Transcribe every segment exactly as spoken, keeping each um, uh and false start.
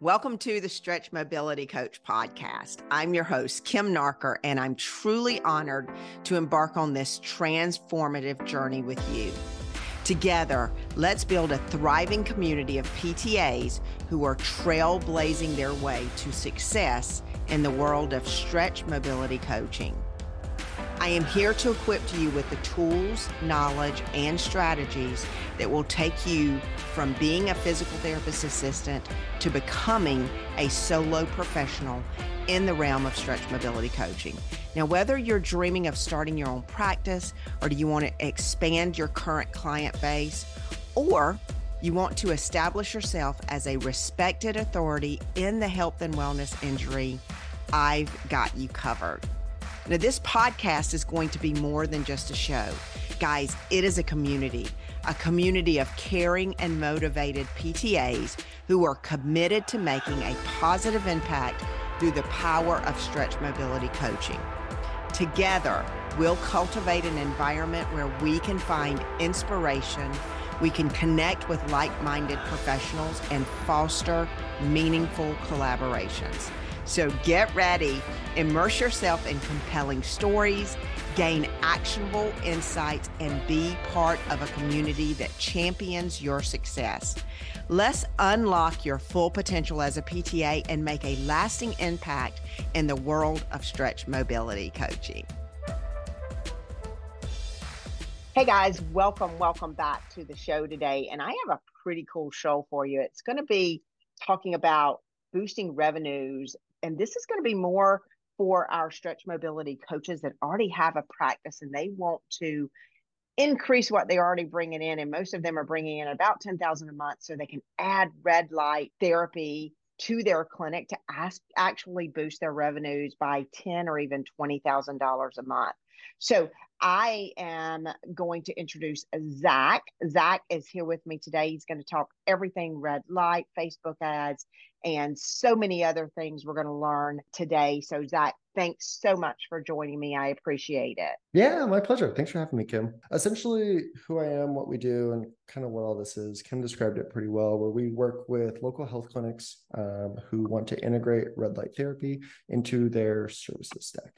Welcome to the Stretch Mobility Coach Podcast. I'm your host, Kim Narker, and I'm truly honored to embark on this transformative journey with you. Together, let's build a thriving community of P T As who are trailblazing their way to success in the world of stretch mobility coaching. I am here to equip you with the tools, knowledge, and strategies that will take you from being a physical therapist assistant to becoming a solo professional in the realm of stretch mobility coaching. Now, whether you're dreaming of starting your own practice, or do you want to expand your current client base, or you want to establish yourself as a respected authority in the health and wellness industry, I've got you covered. Now, this podcast is going to be more than just a show. Guys, it is a community, a community of caring and motivated P T As who are committed to making a positive impact through the power of stretch mobility coaching. Together, we'll cultivate an environment where we can find inspiration, we can connect with like-minded professionals, and foster meaningful collaborations. So get ready, immerse yourself in compelling stories, gain actionable insights, and be part of a community that champions your success. Let's unlock your full potential as a P T A and make a lasting impact in the world of stretch mobility coaching. Hey guys, welcome, welcome back to the show today. And I have a pretty cool show for you. It's going to be talking about boosting revenues. And this is going to be more for our stretch mobility coaches that already have a practice and they want to increase what they're already bringing in. And most of them are bringing in about ten thousand dollars a month so they can add red light therapy to their clinic to ask, actually boost their revenues by ten thousand dollars or even twenty thousand dollars a month. So I am going to introduce Zach. Zach is here with me today. He's going to talk everything red light, Facebook ads, and so many other things we're going to learn today. So Zach, thanks so much for joining me. I appreciate it. Yeah, my pleasure. Thanks for having me, Kim. Essentially who I am, what we do, and kind of what all this is, Kim described it pretty well, where we work with local health clinics um, who want to integrate red light therapy into their services stack.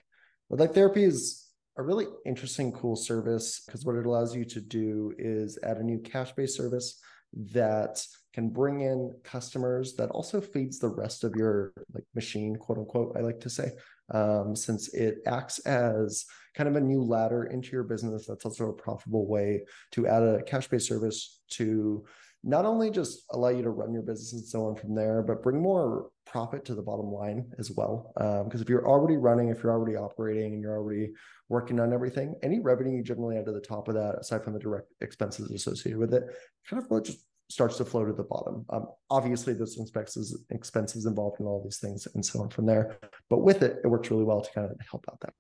Red light therapy is a really interesting, cool service because what it allows you to do is add a new cash-based service that can bring in customers that also feeds the rest of your like machine, quote unquote, I like to say, um, since it acts as kind of a new ladder into your business. That's also a profitable way to add a cash-based service to not only just allow you to run your business and so on from there, but bring more profit to the bottom line as well. Um, because if you're already running, if you're already operating and you're already working on everything, any revenue you generally add to the top of that, aside from the direct expenses associated with it, kind of just starts to flow to the bottom. Um, obviously, there's expenses, expenses involved in all these things and so on from there. But with it, it works really well to kind of help out that.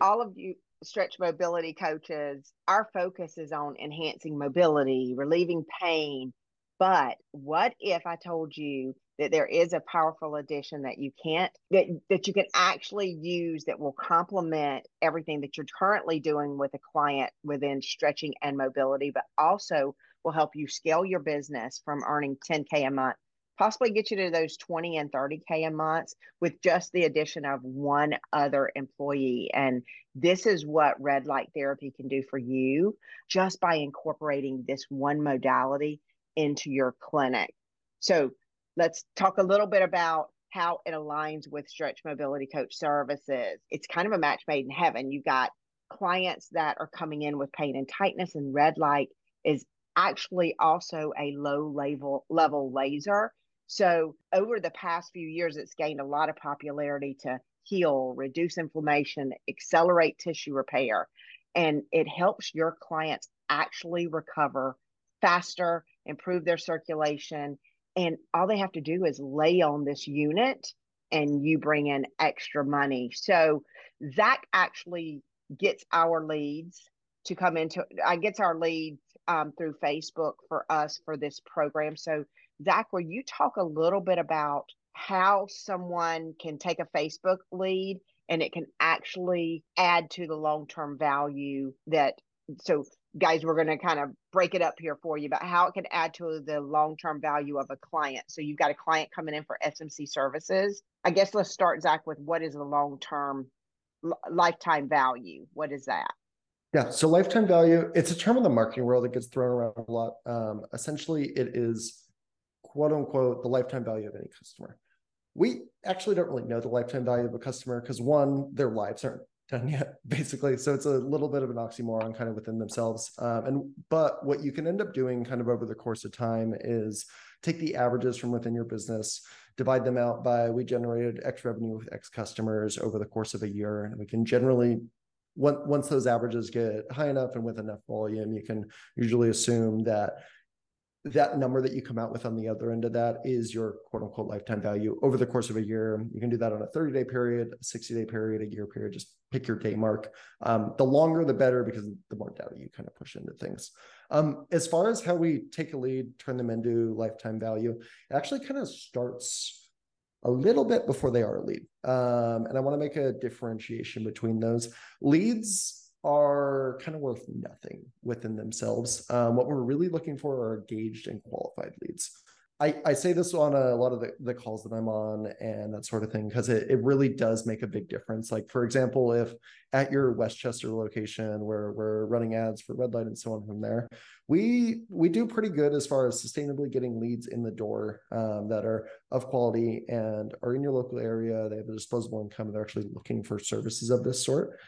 All of you stretch mobility coaches, our focus is on enhancing mobility, relieving pain. But what if I told you that there is a powerful addition that you can't, that, that you can actually use that will complement everything that you're currently doing with a client within stretching and mobility, but also will help you scale your business from earning ten thousand a month, possibly get you to those twenty and thirty thousand a month with just the addition of one other employee. And this is what red light therapy can do for you just by incorporating this one modality into your clinic. So let's talk a little bit about how it aligns with Stretch Mobility Coach Services. It's kind of a match made in heaven. You've got clients that are coming in with pain and tightness, and red light is actually also a low level, level laser. So over the past few years, it's gained a lot of popularity to heal, reduce inflammation, accelerate tissue repair, and it helps your clients actually recover faster, improve their circulation, and all they have to do is lay on this unit and you bring in extra money. So Zach actually gets our leads to come into, I gets our leads um, through Facebook for us for this program. So Zach, will you talk a little bit about how someone can take a Facebook lead and it can actually add to the long-term value that, so guys, we're going to kind of break it up here for you about how it can add to the long-term value of a client. So you've got a client coming in for S M C services. I guess let's start, Zach, with what is the long-term lifetime value? What is that? Yeah. So lifetime value, it's a term in the marketing world that gets thrown around a lot. Um, essentially, it is quote unquote, the lifetime value of any customer. We actually don't really know the lifetime value of a customer because one, their lives aren't done yet, basically. So it's a little bit of an oxymoron kind of within themselves. Um, and but what you can end up doing kind of over the course of time is take the averages from within your business, divide them out by we generated X revenue with X customers over the course of a year. And we can generally, once those averages get high enough and with enough volume, you can usually assume that that number that you come out with on the other end of that is your quote unquote lifetime value over the course of a year. You can do that on a thirty day period, a sixty day period, a year period, just pick your day mark. Um, the longer, the better, because the more data you kind of push into things. Um, as far as how we take a lead, turn them into lifetime value, it actually kind of starts a little bit before they are a lead. Um, and I want to make a differentiation between those. Leads are kind of worth nothing within themselves. Um, what we're really looking for are engaged and qualified leads. I, I say this on a lot of the, the calls that I'm on and that sort of thing, because it, it really does make a big difference. Like, for example, if at your Westchester location where we're running ads for Red Light and so on from there, we we do pretty good as far as sustainably getting leads in the door um, that are of quality and are in your local area. They have a disposable income and they're actually looking for services of this sort.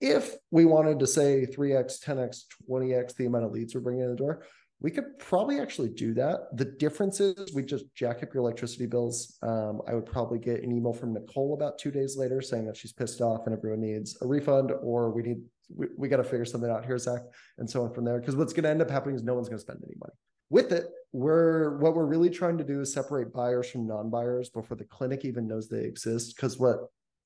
If we wanted to say three X, ten X, twenty X the amount of leads we're bringing in the door, we could probably actually do that. The difference is we just jack up your electricity bills. Um, I would probably get an email from Nicole about two days later saying that she's pissed off and everyone needs a refund, or we need, we, we got to figure something out here, Zach, and so on from there. Because what's going to end up happening is no one's going to spend any money. With it, we're what we're really trying to do is separate buyers from non-buyers before the clinic even knows they exist. Because what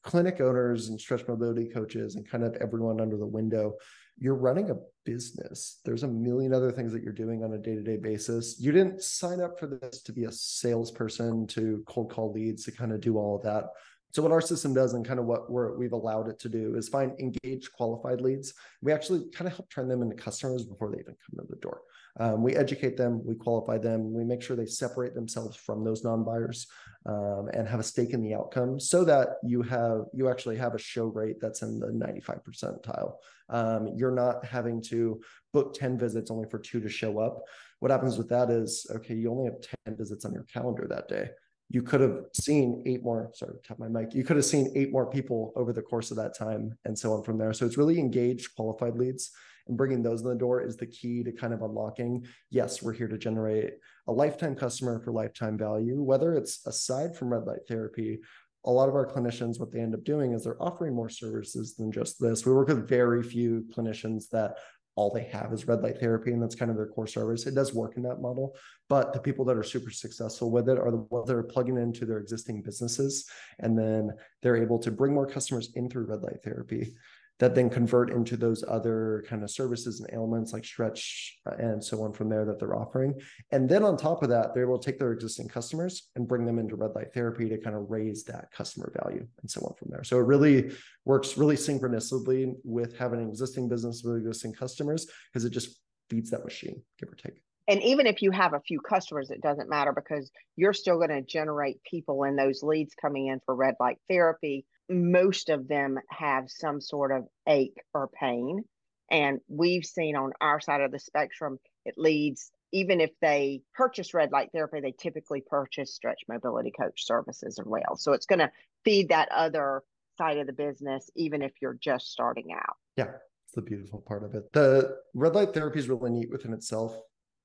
clinic owners and stretch mobility coaches and kind of everyone under the window, you're running a business. There's a million other things that you're doing on a day-to-day basis. You didn't sign up for this to be a salesperson, to cold call leads, to kind of do all of that. So what our system does and kind of what we're, we've allowed it to do is find engaged, qualified leads. We actually kind of help turn them into customers before they even come to the door. Um, we educate them, we qualify them, we make sure they separate themselves from those non-buyers um, and have a stake in the outcome so that you have you actually have a show rate that's in the ninety-fifth percentile. Um, you're not having to book ten visits only for two to show up. What happens with that is, okay, you only have ten visits on your calendar that day. You could have seen eight more, sorry, tap my mic. You could have seen eight more people over the course of that time and so on from there. So it's really engaged, qualified leads. And bringing those in the door is the key to kind of unlocking, yes, we're here to generate a lifetime customer for lifetime value, whether it's aside from red light therapy. A lot of our clinicians, what they end up doing is they're offering more services than just this. We work with very few clinicians that all they have is red light therapy, and that's kind of their core service. It does work in that model, but the people that are super successful with it are the ones that are plugging into their existing businesses, and then they're able to bring more customers in through red light therapy that then convert into those other kind of services and ailments like stretch and so on from there that they're offering. And then on top of that, they're able to take their existing customers and bring them into red light therapy to kind of raise that customer value and so on from there. So it really works really synchronously with having an existing business with existing customers, because it just feeds that machine, give or take. And even if you have a few customers, it doesn't matter, because you're still going to generate people and those leads coming in for red light therapy. Most of them have some sort of ache or pain. And we've seen on our side of the spectrum, it leads, even if they purchase red light therapy, they typically purchase stretch mobility coach services as well. So it's going to feed that other side of the business, even if you're just starting out. Yeah, it's the beautiful part of it. The red light therapy is really neat within itself.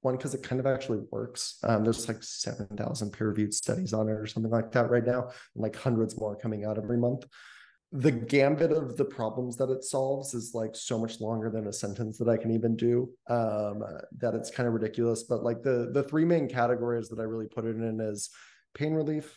One, because it kind of actually works. Um, there's like seven thousand peer-reviewed studies on it or something like that right now, and like hundreds more coming out every month. The gambit of the problems that it solves is like so much longer than a sentence that I can even do um, that it's kind of ridiculous. But like the, the three main categories that I really put it in is pain relief,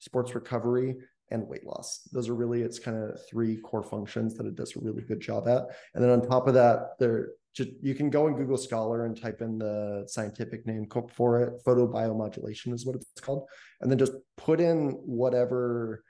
sports recovery, and weight loss. Those are really its kind of three core functions that it does a really good job at. And then on top of that, there just, you can go in Google Scholar and type in the scientific name for it. Photobiomodulation is what it's called. And then just put in whatever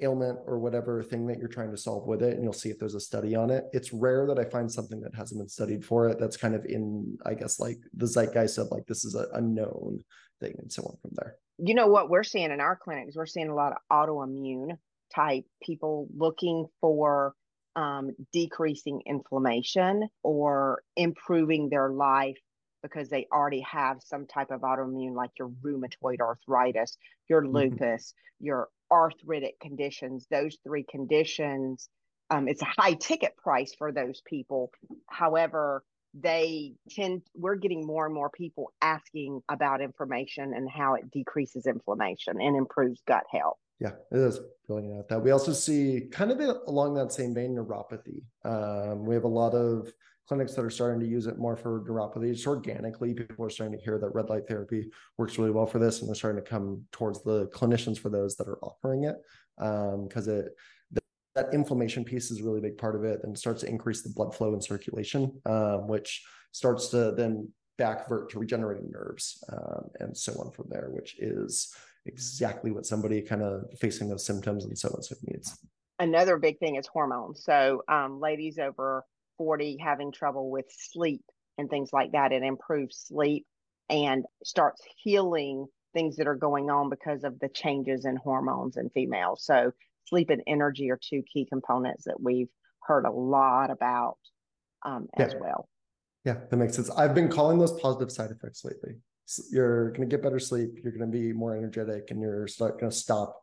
ailment or whatever thing that you're trying to solve with it, and you'll see if there's a study on it. It's rare that I find something that hasn't been studied for it. That's kind of in, I guess, like the zeitgeist of like, this is a, a known thing and so on from there. You know what we're seeing in our clinics, we're seeing a lot of autoimmune type people looking for um, decreasing inflammation or improving their life because they already have some type of autoimmune, like your rheumatoid arthritis, your lupus, mm-hmm. your arthritic conditions. Those three conditions, um, it's a high ticket price for those people. However, they tend, we're getting more and more people asking about information and how it decreases inflammation and improves gut health. Yeah, it is brilliant at that. We also see kind of along that same vein, neuropathy. Um, we have a lot of clinics that are starting to use it more for neuropathy. Just organically, people are starting to hear that red light therapy works really well for this, and they're starting to come towards the clinicians for those that are offering it, because um, it that inflammation piece is a really big part of it, and it starts to increase the blood flow and circulation, um, which starts to then backvert to regenerating nerves um, and so on from there, which is exactly what somebody kind of facing those symptoms and so on so needs. Another big thing is hormones. So um, ladies over forty having trouble with sleep and things like that, it improves sleep and starts healing things that are going on because of the changes in hormones in females. So sleep and energy are two key components that we've heard a lot about um, as yeah. well. Yeah, that makes sense. I've been calling those positive side effects lately. So you're going to get better sleep, you're going to be more energetic, and you're start, going to stop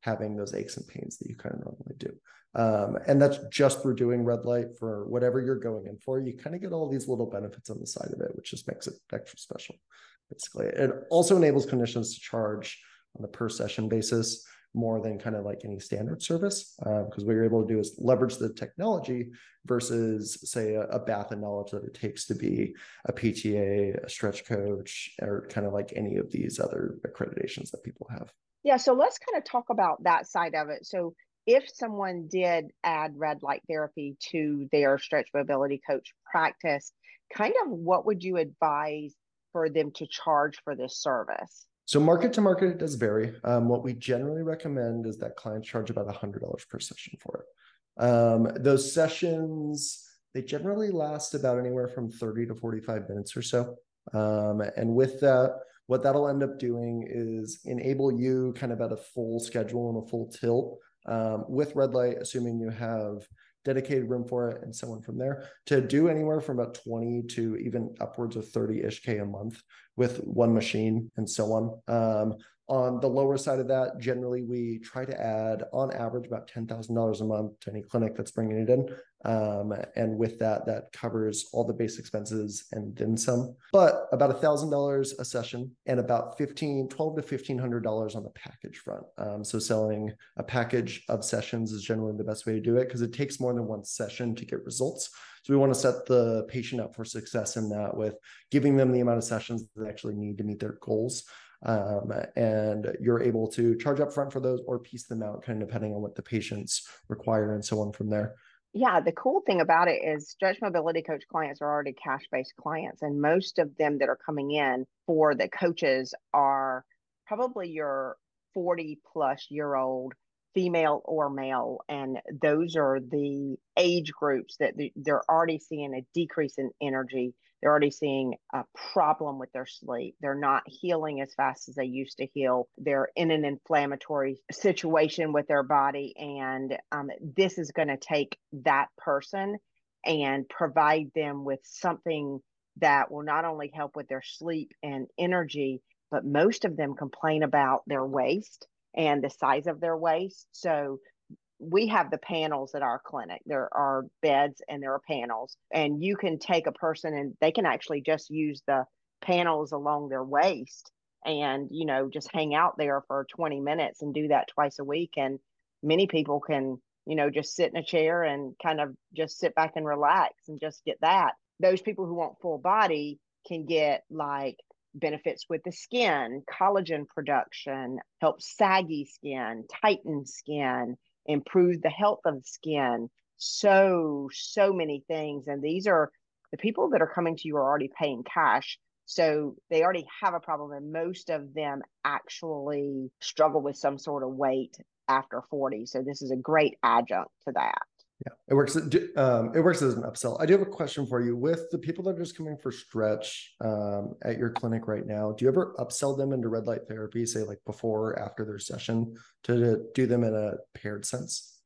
having those aches and pains that you kind of normally do. Um, and that's just for doing red light. For whatever you're going in for, you kind of get all these little benefits on the side of it, which just makes it extra special, basically. It also enables clinicians to charge on a per session basis more than kind of like any standard service, because uh, what you're able to do is leverage the technology versus, say, a, a bath of knowledge that it takes to be a P T A, a stretch coach, or kind of like any of these other accreditations that people have. Yeah, so let's kind of talk about that side of it. So if someone did add red light therapy to their stretch mobility coach practice, kind of what would you advise for them to charge for this service? So market to market, it does vary. Um, what we generally recommend is that clients charge about one hundred dollars per session for it. Um, those sessions, they generally last about anywhere from thirty to forty-five minutes or so. Um, and with that, what that'll end up doing is enable you kind of at a full schedule and a full tilt um, with red light, assuming you have dedicated room for it and so on from there, to do anywhere from about twenty to even upwards of thirty-ish K a month with one machine and so on. Um, on the lower side of that, generally, we try to add on average about ten thousand dollars a month to any clinic that's bringing it in. Um, and with that, that covers all the base expenses and then some, but about one thousand dollars a session and about fifteen, twelve to fifteen hundred dollars on the package front. Um, so selling a package of sessions is generally the best way to do it, because it takes more than one session to get results. So we want to set the patient up for success in that, with giving them the amount of sessions that they actually need to meet their goals. Um, and you're able to charge up front for those or piece them out kind of depending on what the patients require and so on from there. Yeah, the cool thing about it is stretch mobility coach clients are already cash-based clients, and most of them that are coming in for the coaches are probably your forty plus year old female or male, and those are the age groups that they're already seeing a decrease in energy. They're already seeing a problem with their sleep. They're not healing as fast as they used to heal. They're in an inflammatory situation with their body. And um, this is going to take that person and provide them with something that will not only help with their sleep and energy, but most of them complain about their waist and the size of their waist. So we have the panels at our clinic. There are beds and there are panels, and you can take a person and they can actually just use the panels along their waist and, you know, just hang out there for twenty minutes and do that twice a week. And many people can, you know, just sit in a chair and kind of just sit back and relax and just get that. Those people who want full body can get like benefits with the skin, collagen production, help saggy skin, tighten skin, improve the health of the skin, so, so many things. And these are the people that are coming to you are already paying cash. So they already have a problem, and most of them actually struggle with some sort of weight after forty. So this is a great adjunct to that. Yeah, it works. Um, it works as an upsell. I do have a question for you. With the people that are just coming for stretch um, at your clinic right now, do you ever upsell them into red light therapy, say like before or after their session, to do them in a paired sense?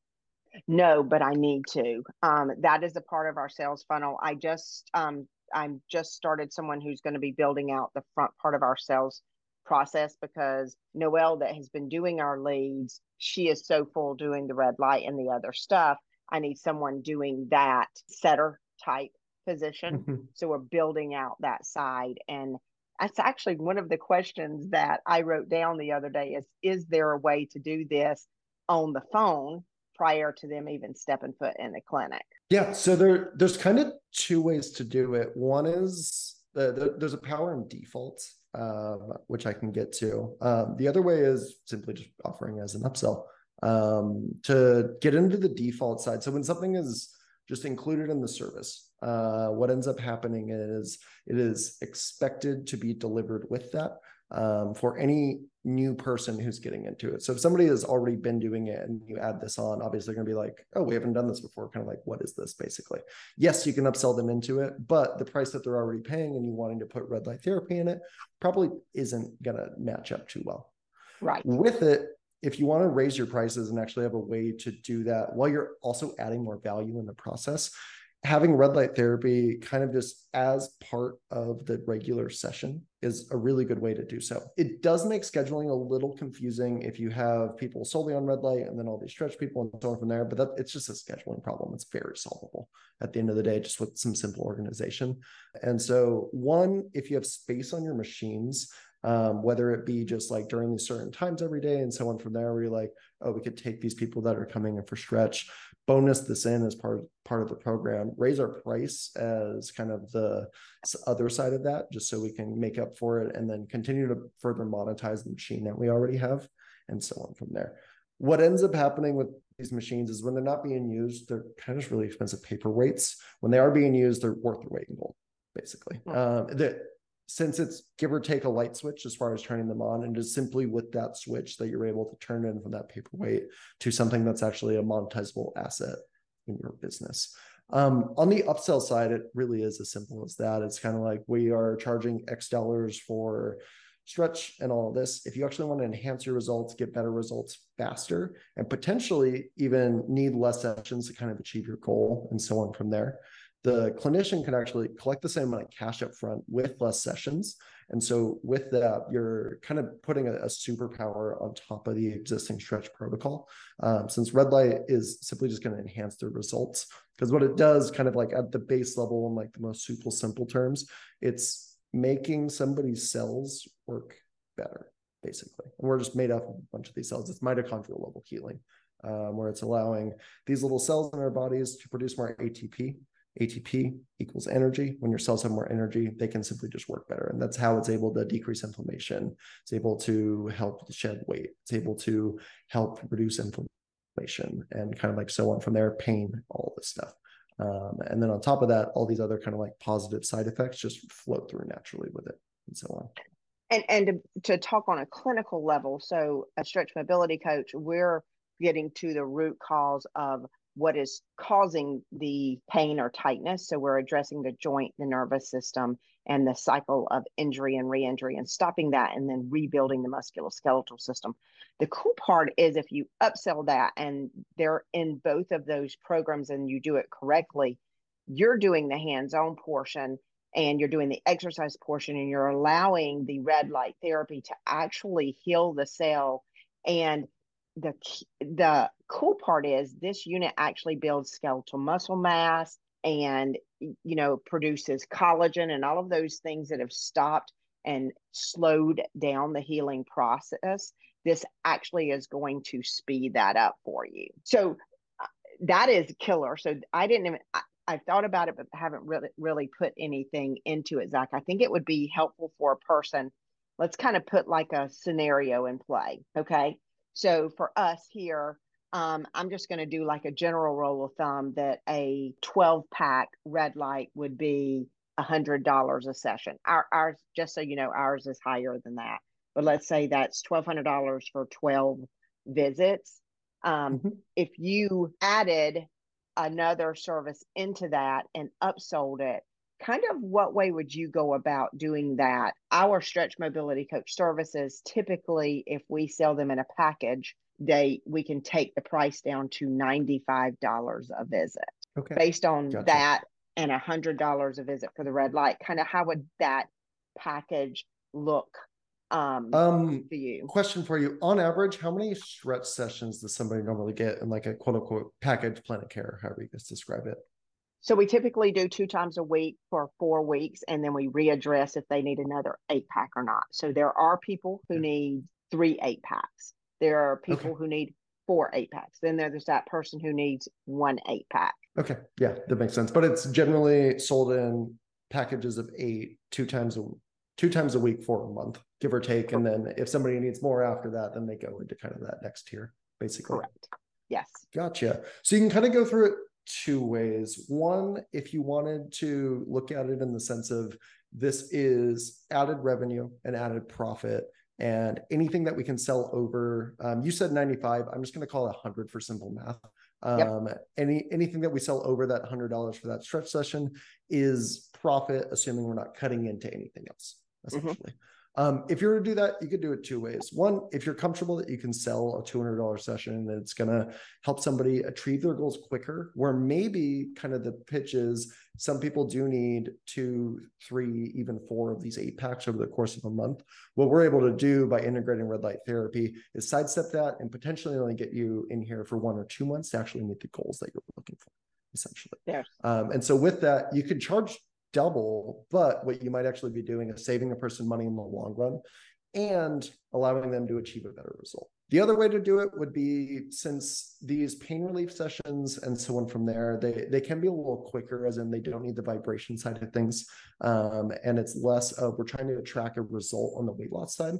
No, but I need to. Um, that is a part of our sales funnel. I just, um, I'm just started someone who's going to be building out the front part of our sales process, because Noelle, that has been doing our leads, she is so full doing the red light and the other stuff. I need someone doing that setter type position. Mm-hmm. So we're building out that side. And that's actually one of the questions that I wrote down the other day is, is there a way to do this on the phone prior to them even stepping foot in the clinic? Yeah. So there, there's kind of two ways to do it. One is the, the, there's a power and default, um, which I can get to. Um, the other way is simply just offering as an upsell. Um, to get into the default side. So when something is just included in the service, uh, what ends up happening is it is expected to be delivered with that um, for any new person who's getting into it. So if somebody has already been doing it and you add this on, obviously they're going to be like, oh, we haven't done this before. Kind of like, what is this basically? Yes, you can upsell them into it, but the price that they're already paying and you wanting to put red light therapy in it probably isn't going to match up too well. Right. With it, if you want to raise your prices and actually have a way to do that while you're also adding more value in the process, having red light therapy kind of just as part of the regular session is a really good way to do so. It does make scheduling a little confusing if you have people solely on red light and then all these stretch people and so on from there, but that, it's just a scheduling problem. It's very solvable at the end of the day, just with some simple organization. And so one, if you have space on your machines, Um, whether it be just like during these certain times every day and so on from there, where you're like, oh, we could take these people that are coming in for stretch, bonus this in as part of, part of the program, raise our price as kind of the other side of that, just so we can make up for it and then continue to further monetize the machine that we already have and so on from there. What ends up happening with these machines is when they're not being used, they're kind of just really expensive paperweights. When they are being used, they're worth their weight in gold, basically. Um, the, Since it's give or take a light switch as far as turning them on, and just simply with that switch that you're able to turn in from that paperweight to something that's actually a monetizable asset in your business. Um, on the upsell side, it really is as simple as that. It's kind of like we are charging X dollars for stretch and all of this. If you actually want to enhance your results, get better results faster, and potentially even need less sessions to kind of achieve your goal and so on from there, the clinician can actually collect the same amount of cash up front with less sessions. And so with that, you're kind of putting a, a superpower on top of the existing stretch protocol, um, since red light is simply just going to enhance their results. Because what it does, kind of like at the base level in like the most simple, simple terms, it's making somebody's cells work better, basically. And we're just made up of a bunch of these cells. It's mitochondrial level healing, um, where it's allowing these little cells in our bodies to produce more A T P. A T P equals energy. When your cells have more energy, they can simply just work better. And that's how it's able to decrease inflammation. It's able to help shed weight. It's able to help reduce inflammation and kind of like so on from there, pain, all this stuff. Um, and then on top of that, all these other kind of like positive side effects just float through naturally with it and so on. And, and to, to talk on a clinical level, so a stretch mobility coach, we're getting to the root cause of what is causing the pain or tightness. So we're addressing the joint, the nervous system, and the cycle of injury and re-injury and stopping that and then rebuilding the musculoskeletal system. The cool part is if you upsell that and they're in both of those programs and you do it correctly, you're doing the hands-on portion and you're doing the exercise portion and you're allowing the red light therapy to actually heal the cell. And The the cool part is this unit actually builds skeletal muscle mass and, you know, produces collagen and all of those things that have stopped and slowed down the healing process. This actually is going to speed that up for you. So uh, that is killer. So I didn't even, I, I've thought about it, but haven't really, really put anything into it, Zach. I think it would be helpful for a person. Let's kind of put like a scenario in play. Okay. So for us here, um, I'm just going to do like a general rule of thumb that a twelve pack red light would be one hundred dollars a session. Our, ours, just so you know, ours is higher than that. But let's say that's twelve hundred dollars for twelve visits. Um, mm-hmm. If you added another service into that and upsold it, kind of what way would you go about doing that? Our Stretch Mobility Coach services, typically, if we sell them in a package, they we can take the price down to ninety-five dollars a visit. Okay. Based on gotcha. That and one hundred dollars a visit for the red light, kind of how would that package look um, um, for you? Question for you. On average, how many stretch sessions does somebody normally get in like a quote-unquote package plan of care, however you guys describe it? So we typically do two times a week for four weeks, and then we readdress if they need another eight pack or not. So there are people who need three eight packs. There are people okay. who need four eight packs. Then there's that person who needs one eight pack. Okay. Yeah, that makes sense. But it's generally sold in packages of eight, two times a two times a week for a month, give or take. Correct. And then if somebody needs more after that, then they go into kind of that next tier, basically. Correct. Yes. Gotcha. So you can kind of go through it two ways. One, if you wanted to look at it in the sense of this is added revenue and added profit and anything that we can sell over, um, you said ninety-five, I'm just going to call it one hundred for simple math. Um, yep. any, anything that we sell over that one hundred dollars for that stretch session is profit, assuming we're not cutting into anything else, essentially. Mm-hmm. Um, if you were to do that, you could do it two ways. One, if you're comfortable that you can sell a two hundred dollars session and it's going to help somebody achieve their goals quicker, where maybe kind of the pitch is some people do need two, three, even four of these eight packs over the course of a month. What we're able to do by integrating red light therapy is sidestep that and potentially only get you in here for one or two months to actually meet the goals that you're looking for, essentially. Yeah. Um, and so with that, you can charge double, but what you might actually be doing is saving a person money in the long run and allowing them to achieve a better result. The other way to do it would be, since these pain relief sessions and so on from there, they, they can be a little quicker, as in they don't need the vibration side of things. Um, and it's less of we're trying to track a result on the weight loss side.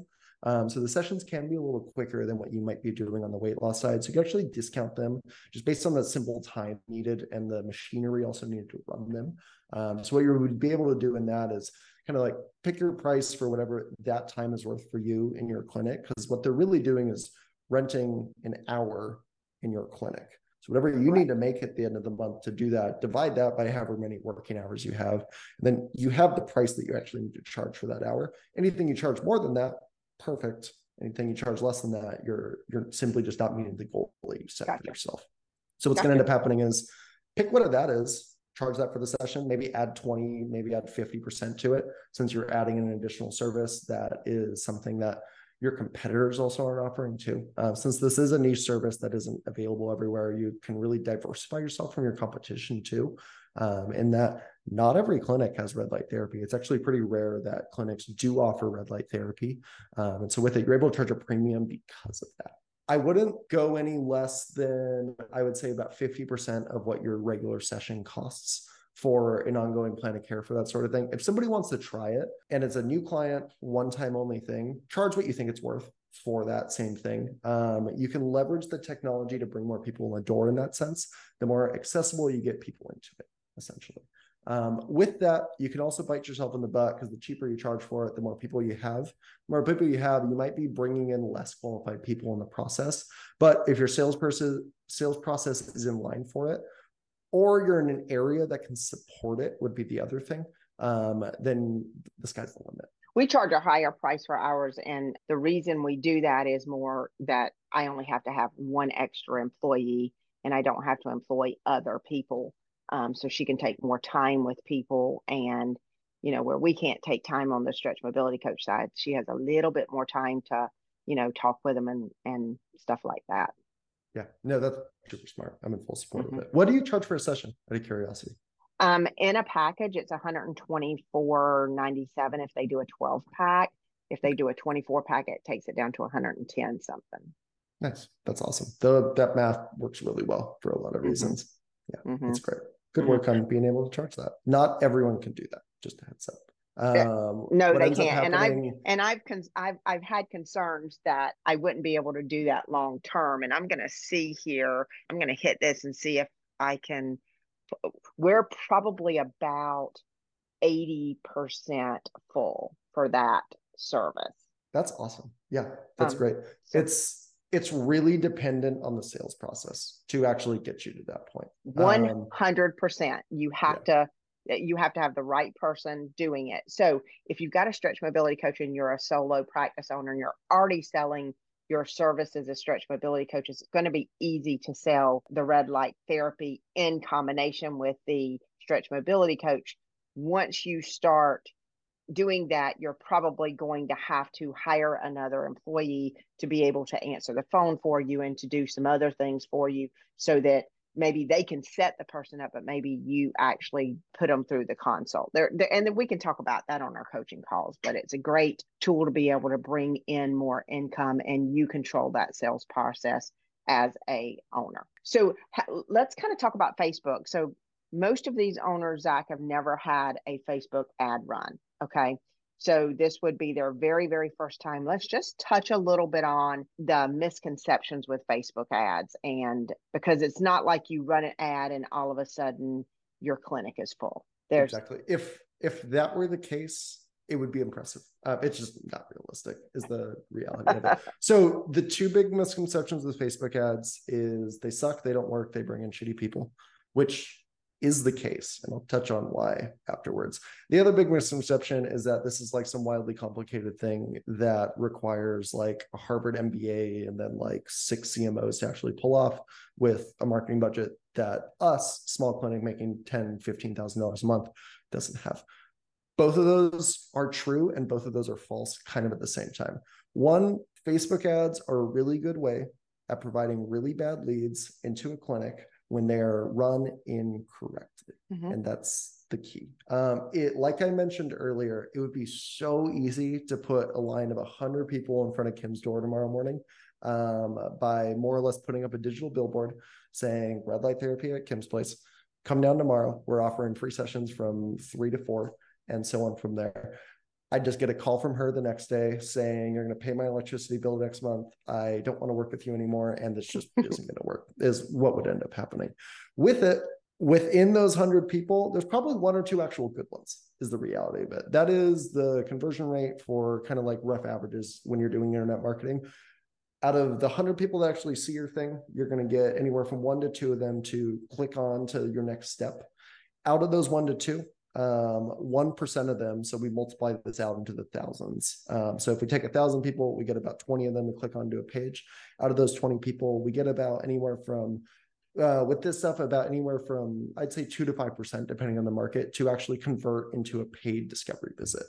Um, so the sessions can be a little quicker than what you might be doing on the weight loss side. So you can actually discount them just based on the simple time needed and the machinery also needed to run them. Um, so what you would be able to do in that is kind of like pick your price for whatever that time is worth for you in your clinic, because what they're really doing is renting an hour in your clinic. So whatever you need to make at the end of the month to do that, divide that by however many working hours you have. And then you have the price that you actually need to charge for that hour. Anything you charge more than that, perfect. Anything you charge less than that, you're you're simply just not meeting the goal that you set gotcha. For yourself. So what's gotcha. Going to end up happening is pick whatever that is, charge that for the session, maybe add twenty, maybe add fifty percent to it. Since you're adding an additional service, that is something that your competitors also aren't offering too. Uh, since this is a niche service that isn't available everywhere, you can really diversify yourself from your competition too. Um, in that not every clinic has red light therapy. It's actually pretty rare that clinics do offer red light therapy. Um, and so with it, you're able to charge a premium because of that. I wouldn't go any less than, I would say, about fifty percent of what your regular session costs for an ongoing plan of care for that sort of thing. If somebody wants to try it and it's a new client, one-time only thing, charge what you think it's worth for that same thing. Um, you can leverage the technology to bring more people in the door in that sense. The more accessible you get people into it, essentially. Um, with that, you can also bite yourself in the butt, because the cheaper you charge for it, the more people you have. The more people you have, you might be bringing in less qualified people in the process. But if your sales person, sales process is in line for it, or you're in an area that can support it, would be the other thing, um, then the sky's the limit. We charge a higher price for ours, and the reason we do that is more that I only have to have one extra employee, and I don't have to employ other people. Um, so she can take more time with people, and, you know, where we can't take time on the stretch mobility coach side, she has a little bit more time to, you know, talk with them and, and stuff like that. Yeah, no, that's super smart. I'm in full support mm-hmm. of it. What do you charge for a session, out of curiosity? Um, in a package, it's one hundred twenty-four dollars and ninety-seven cents if they do a twelve pack. If they do a twenty-four pack, it takes it down to one hundred ten something. Nice. That's awesome. The, that math works really well for a lot of mm-hmm. reasons. Yeah, mm-hmm. that's great. Good work mm-hmm. on being able to charge that. Not everyone can do that. Just a heads up. Um, no, they can't. And I've and I've, con- I've I've had concerns that I wouldn't be able to do that long term. And I'm going to see here. I'm going to hit this and see if I can. We're probably about eighty percent full for that service. That's awesome. Yeah, that's um, great. So it's, it's really dependent on the sales process to actually get you to that point. one hundred percent. Um, you have yeah. to, you have to have the right person doing it. So if you've got a stretch mobility coach and you're a solo practice owner and you're already selling your services as stretch mobility coaches, it's going to be easy to sell the red light therapy in combination with the stretch mobility coach. Once you start doing that, you're probably going to have to hire another employee to be able to answer the phone for you and to do some other things for you so that maybe they can set the person up, but maybe you actually put them through the consult. There, and then we can talk about that on our coaching calls, but it's a great tool to be able to bring in more income and you control that sales process as a owner. So let's kind of talk about Facebook. So most of these owners, Zach, have never had a Facebook ad run, okay? So this would be their very, very first time. Let's just touch a little bit on the misconceptions with Facebook ads. And because it's not like you run an ad and all of a sudden your clinic is full. There's- exactly. If, if that were the case, it would be impressive. Uh, it's just not realistic is the reality of it. So the two big misconceptions with Facebook ads is they suck, they don't work, they bring in shitty people, which is the case. And I'll touch on why afterwards. The other big misconception is that this is like some wildly complicated thing that requires like a Harvard M B A and then like six C M Os to actually pull off with a marketing budget that us, small clinic making ten thousand dollars, fifteen thousand dollars a month doesn't have. Both of those are true and both of those are false kind of at the same time. One, Facebook ads are a really good way at providing really bad leads into a clinic when they're run incorrectly. Mm-hmm. And that's the key. Um, it, like I mentioned earlier, it would be so easy to put a line of one hundred people in front of Kim's door tomorrow morning um, by more or less putting up a digital billboard saying red light therapy at Kim's place. Come down tomorrow. We're offering free sessions from three to four and so on from there. I just get a call from her the next day saying, you're going to pay my electricity bill next month. I don't want to work with you anymore. And this just isn't going to work is what would end up happening with it. Within those hundred people, there's probably one or two actual good ones is the reality of it. That is the conversion rate for kind of like rough averages when you're doing internet marketing. Out of the hundred people that actually see your thing, you're going to get anywhere from one to two of them to click on to your next step. Out of those one to two, um one percent of them, so we multiply this out into the thousands, um so if we take a thousand people, we get about twenty of them to click onto a page. Out of those twenty people, we get about anywhere from uh with this stuff about anywhere from I'd say two to five percent depending on the market to actually convert into a paid discovery visit.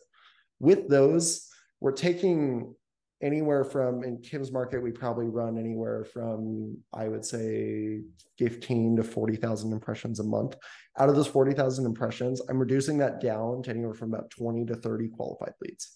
With those, we're taking anywhere from, in Kim's market, we probably run anywhere from, I would say, fifteen to forty thousand impressions a month. Out of those forty thousand impressions, I'm reducing that down to anywhere from about twenty to thirty qualified leads.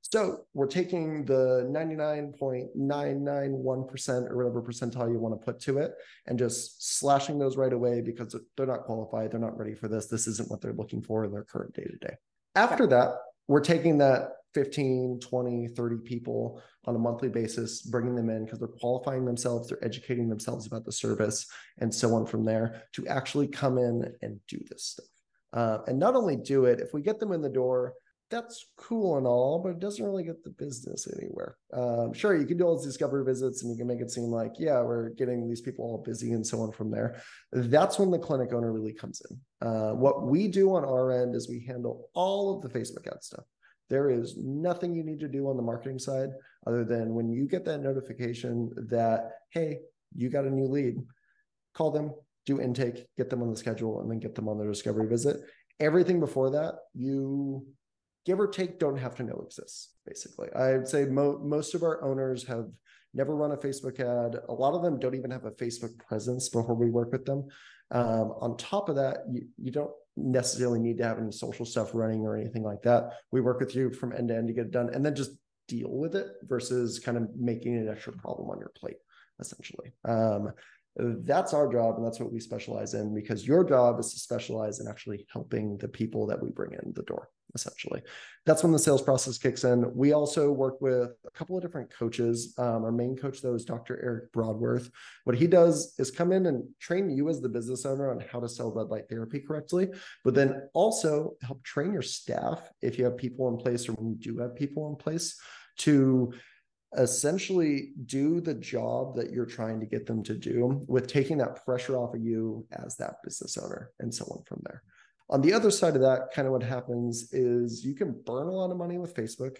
So we're taking the ninety-nine point nine nine one percent or whatever percentile you want to put to it and just slashing those right away because they're not qualified. They're not ready for this. This isn't what they're looking for in their current day-to-day. After that, we're taking that fifteen, twenty, thirty people on a monthly basis, bringing them in because they're qualifying themselves, they're educating themselves about the service and so on from there to actually come in and do this stuff. Uh, and not only do it, if we get them in the door, that's cool and all, but it doesn't really get the business anywhere. Um, sure, you can do all these discovery visits and you can make it seem like, yeah, we're getting these people all busy and so on from there. That's when the clinic owner really comes in. Uh, what we do on our end is we handle all of the Facebook ad stuff. There is nothing you need to do on the marketing side other than when you get that notification that, hey, you got a new lead, call them, do intake, get them on the schedule, and then get them on their discovery visit. Everything before that, you give or take don't have to know exists, basically. I'd say mo- most of our owners have never run a Facebook ad. A lot of them don't even have a Facebook presence before we work with them. Um, on top of that, you, you don't necessarily need to have any social stuff running or anything like that. We work with you from end to end to get it done and then just deal with it versus kind of making an extra problem on your plate, essentially. Um, That's our job, and that's what we specialize in, because your job is to specialize in actually helping the people that we bring in the door, essentially. That's when the sales process kicks in. We also work with a couple of different coaches. Um, our main coach, though, is Doctor Eric Broadworth. What he does is come in and train you as the business owner on how to sell red light therapy correctly, but then also help train your staff if you have people in place, or when you do have people in place, to essentially do the job that you're trying to get them to do, with taking that pressure off of you as that business owner, and so on from there. On the other side of that, kind of what happens is you can burn a lot of money with Facebook,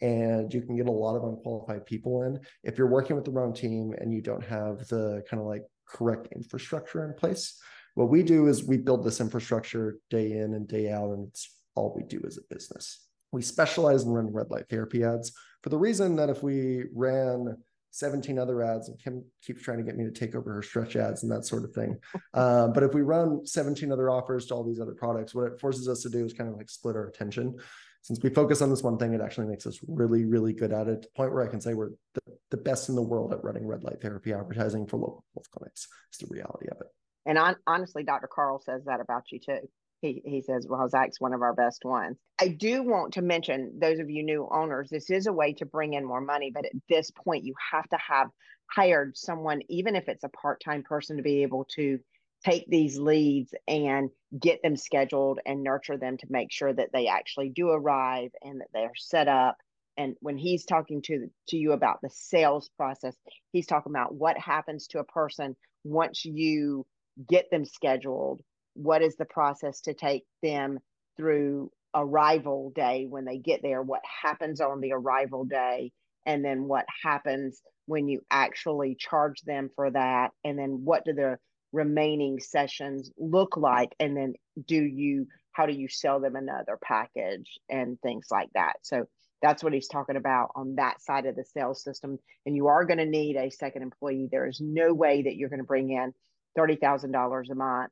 and you can get a lot of unqualified people in if you're working with the wrong team and you don't have the kind of like correct infrastructure in place. What we do is we build this infrastructure day in and day out, and it's all we do as a business. We specialize in running red light therapy ads, for the reason that if we ran seventeen other ads, and Kim keeps trying to get me to take over her stretch ads and that sort of thing. Uh, but if we run seventeen other offers to all these other products, what it forces us to do is kind of like split our attention. Since we focus on this one thing, it actually makes us really, really good at it, to the point where I can say we're the, the best in the world at running red light therapy advertising for local health clinics. It's the reality of it. And on, honestly, Doctor Carl says that about you too. He, he says, well, Zach's one of our best ones. I do want to mention, those of you new owners, this is a way to bring in more money. But at this point, you have to have hired someone, even if it's a part-time person, to be able to take these leads and get them scheduled and nurture them to make sure that they actually do arrive and that they're set up. And when he's talking to, to you about the sales process, he's talking about what happens to a person once you get them scheduled. What is the process to take them through arrival day when they get there? What happens on the arrival day? And then what happens when you actually charge them for that? And then what do the remaining sessions look like? And then do you, how do you sell them another package and things like that? So that's what he's talking about on that side of the sales system. And you are going to need a second employee. There is no way that you're going to bring in thirty thousand dollars a month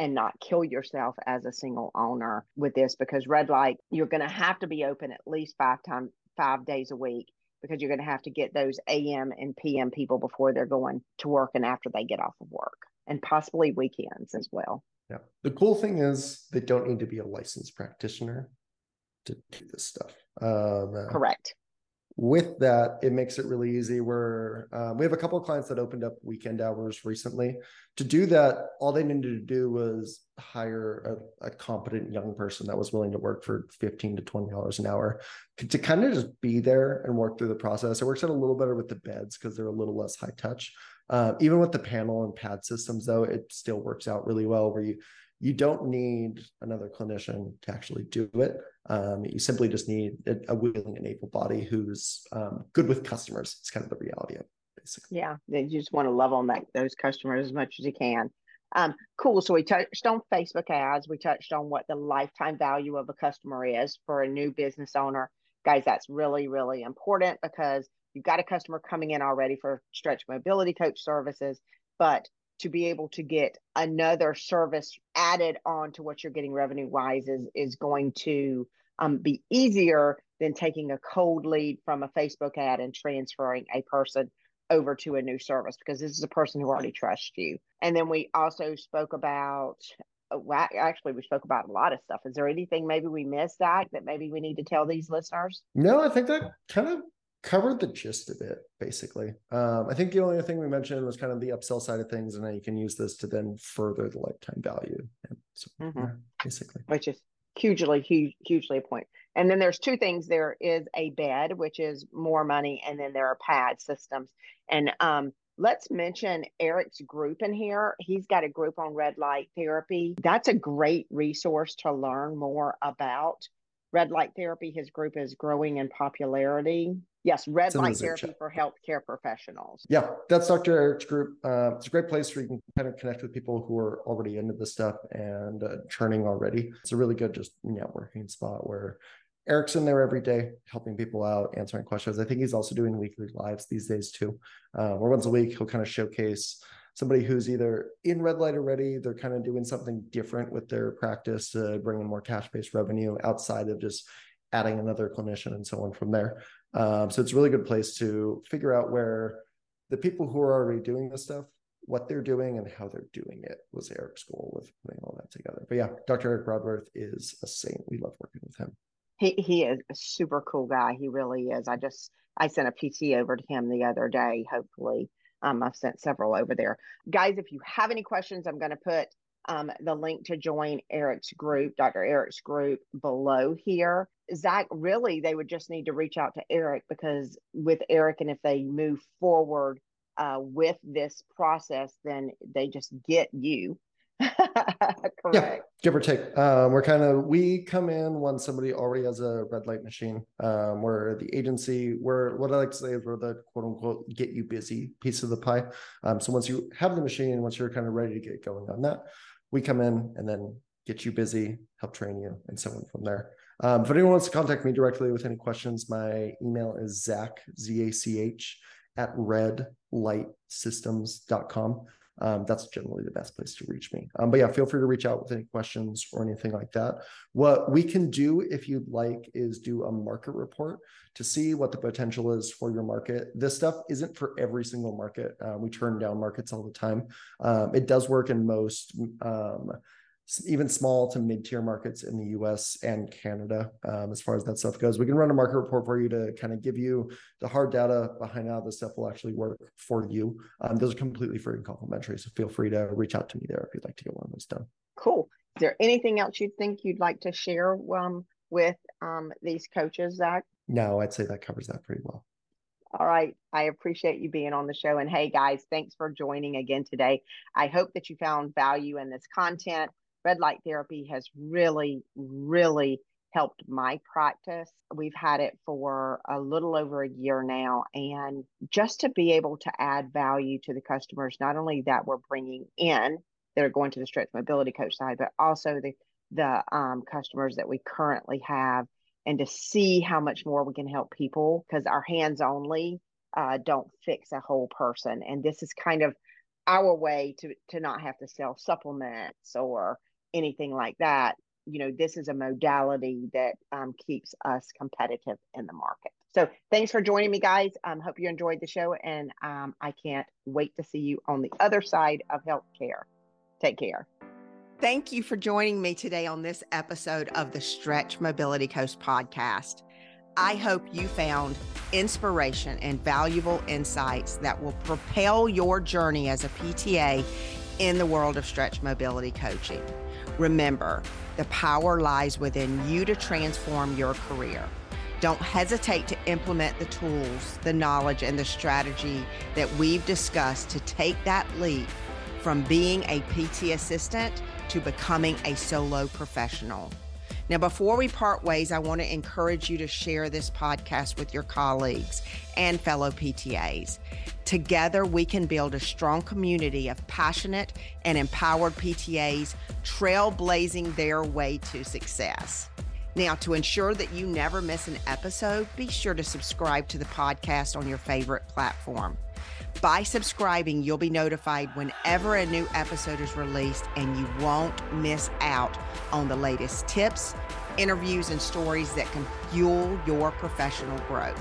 and not kill yourself as a single owner with this, because red light, you're going to have to be open at least five times, five days a week, because you're going to have to get those A M and P M people before they're going to work and after they get off of work, and possibly weekends as well. Yeah. The cool thing is they don't need to be a licensed practitioner to do this stuff. Um, Correct. With that, it makes it really easy. Where uh, we have a couple of clients that opened up weekend hours recently. To do that, all they needed to do was hire a, a competent young person that was willing to work for fifteen to twenty dollars an hour to kind of just be there and work through the process. It works out a little better with the beds because they're a little less high touch. Uh, even with the panel and pad systems, though, it still works out really well, where you you don't need another clinician to actually do it. Um, you simply just need a willing and able body who's um, good with customers. It's kind of the reality of it, basically. Yeah, you just want to love on that, those customers as much as you can. Um, cool. So we touched on Facebook ads. We touched on what the lifetime value of a customer is for a new business owner. Guys, that's really, really important, because you've got a customer coming in already for Stretch Mobility Coach services, but to be able to get another service added on to what you're getting revenue-wise is, is going to um, be easier than taking a cold lead from a Facebook ad and transferring a person over to a new service, because this is a person who already trusts you. And then we also spoke about, well, actually, we spoke about a lot of stuff. Is there anything maybe we missed, Zach, that maybe we need to tell these listeners? No, I think that kind of covered the gist of it, basically. Um, I think the only thing we mentioned was kind of the upsell side of things, and now you can use this to then further the lifetime value. And so, mm-hmm. yeah, basically, which is hugely, huge, hugely a point. And then there's two things: there is a bed, which is more money, and then there are pad systems. And um, let's mention Eric's group in here. He's got a group on red light therapy. That's a great resource to learn more about red light therapy. His group is growing in popularity. Yes, red light therapy for healthcare professionals. Yeah, that's Doctor Eric's group. Uh, it's a great place where you can kind of connect with people who are already into this stuff and uh, churning already. It's a really good just networking spot where Eric's in there every day, helping people out, answering questions. I think he's also doing weekly lives these days too, uh, where once a week he'll kind of showcase somebody who's either in red light already, they're kind of doing something different with their practice to bring in more cash-based revenue outside of just adding another clinician and so on from there. Um, so it's a really good place to figure out where the people who are already doing this stuff, what they're doing and how they're doing it was Eric's goal with putting all that together. But yeah, Doctor Eric Broadworth is a saint. We love working with him. He he is a super cool guy. He really is. I just, I sent a P T over to him the other day. Hopefully um, I've sent several over there. Guys, if you have any questions, I'm going to put um, the link to join Eric's group, Doctor Eric's group, below here. Zach, really, they would just need to reach out to Eric, because with Eric, and if they move forward uh, with this process, then they just get you. Correct. Yeah, give or take. Um, we're kind of, we come in when somebody already has a red light machine. Um, we're the agency, we're, what I like to say is we're the quote unquote get you busy piece of the pie. Um, so once you have the machine, once you're kind of ready to get going on that, we come in and then get you busy, help train you, and so on from there. Um, if anyone wants to contact me directly with any questions, my email is Zach, Z A C H, at red light systems dot com. Um, that's generally the best place to reach me. Um, but yeah, feel free to reach out with any questions or anything like that. What we can do, if you'd like, is do a market report to see what the potential is for your market. This stuff isn't for every single market. Uh, we turn down markets all the time. Um, it does work in most, um, even small to mid-tier markets in the U S and Canada, um, as far as that stuff goes. We can run a market report for you to kind of give you the hard data behind how this stuff will actually work for you. Um, those are completely free and complimentary, so feel free to reach out to me there if you'd like to get one of those done. Cool. Is there anything else you think you'd like to share um, with um, these coaches, Zach? No, I'd say that covers that pretty well. All right. I appreciate you being on the show. And hey, guys, thanks for joining again today. I hope that you found value in this content. Red light therapy has really, really helped my practice. We've had it for a little over a year now. And just to be able to add value to the customers, not only that we're bringing in that are going to the Stretch Mobility Coach side, but also the, the um, customers that we currently have, and to see how much more we can help people, because our hands only uh, don't fix a whole person. And this is kind of our way to, to not have to sell supplements or anything like that. You know, this is a modality that um, keeps us competitive in the market. So thanks for joining me, guys. Um, hope you enjoyed the show, and um, I can't wait to see you on the other side of healthcare. Take care. Thank you for joining me today on this episode of the Stretch Mobility Coach podcast. I hope you found inspiration and valuable insights that will propel your journey as a P T A in the world of stretch mobility coaching. Remember, the power lies within you to transform your career. Don't hesitate to implement the tools, the knowledge, and the strategy that we've discussed to take that leap from being a P T assistant to becoming a solo professional. Now, before we part ways, I want to encourage you to share this podcast with your colleagues and fellow P T As. Together, we can build a strong community of passionate and empowered P T As trailblazing their way to success. Now, to ensure that you never miss an episode, be sure to subscribe to the podcast on your favorite platform. By subscribing, you'll be notified whenever a new episode is released, and you won't miss out on the latest tips, interviews, and stories that can fuel your professional growth.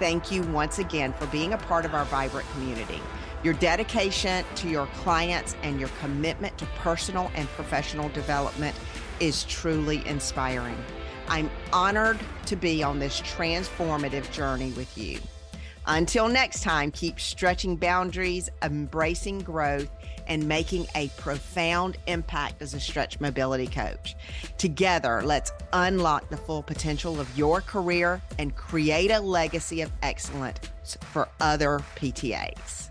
Thank you once again for being a part of our vibrant community. Your dedication to your clients and your commitment to personal and professional development is truly inspiring. I'm honored to be on this transformative journey with you. Until next time, keep stretching boundaries, embracing growth, and making a profound impact as a stretch mobility coach. Together, let's unlock the full potential of your career and create a legacy of excellence for other P T As.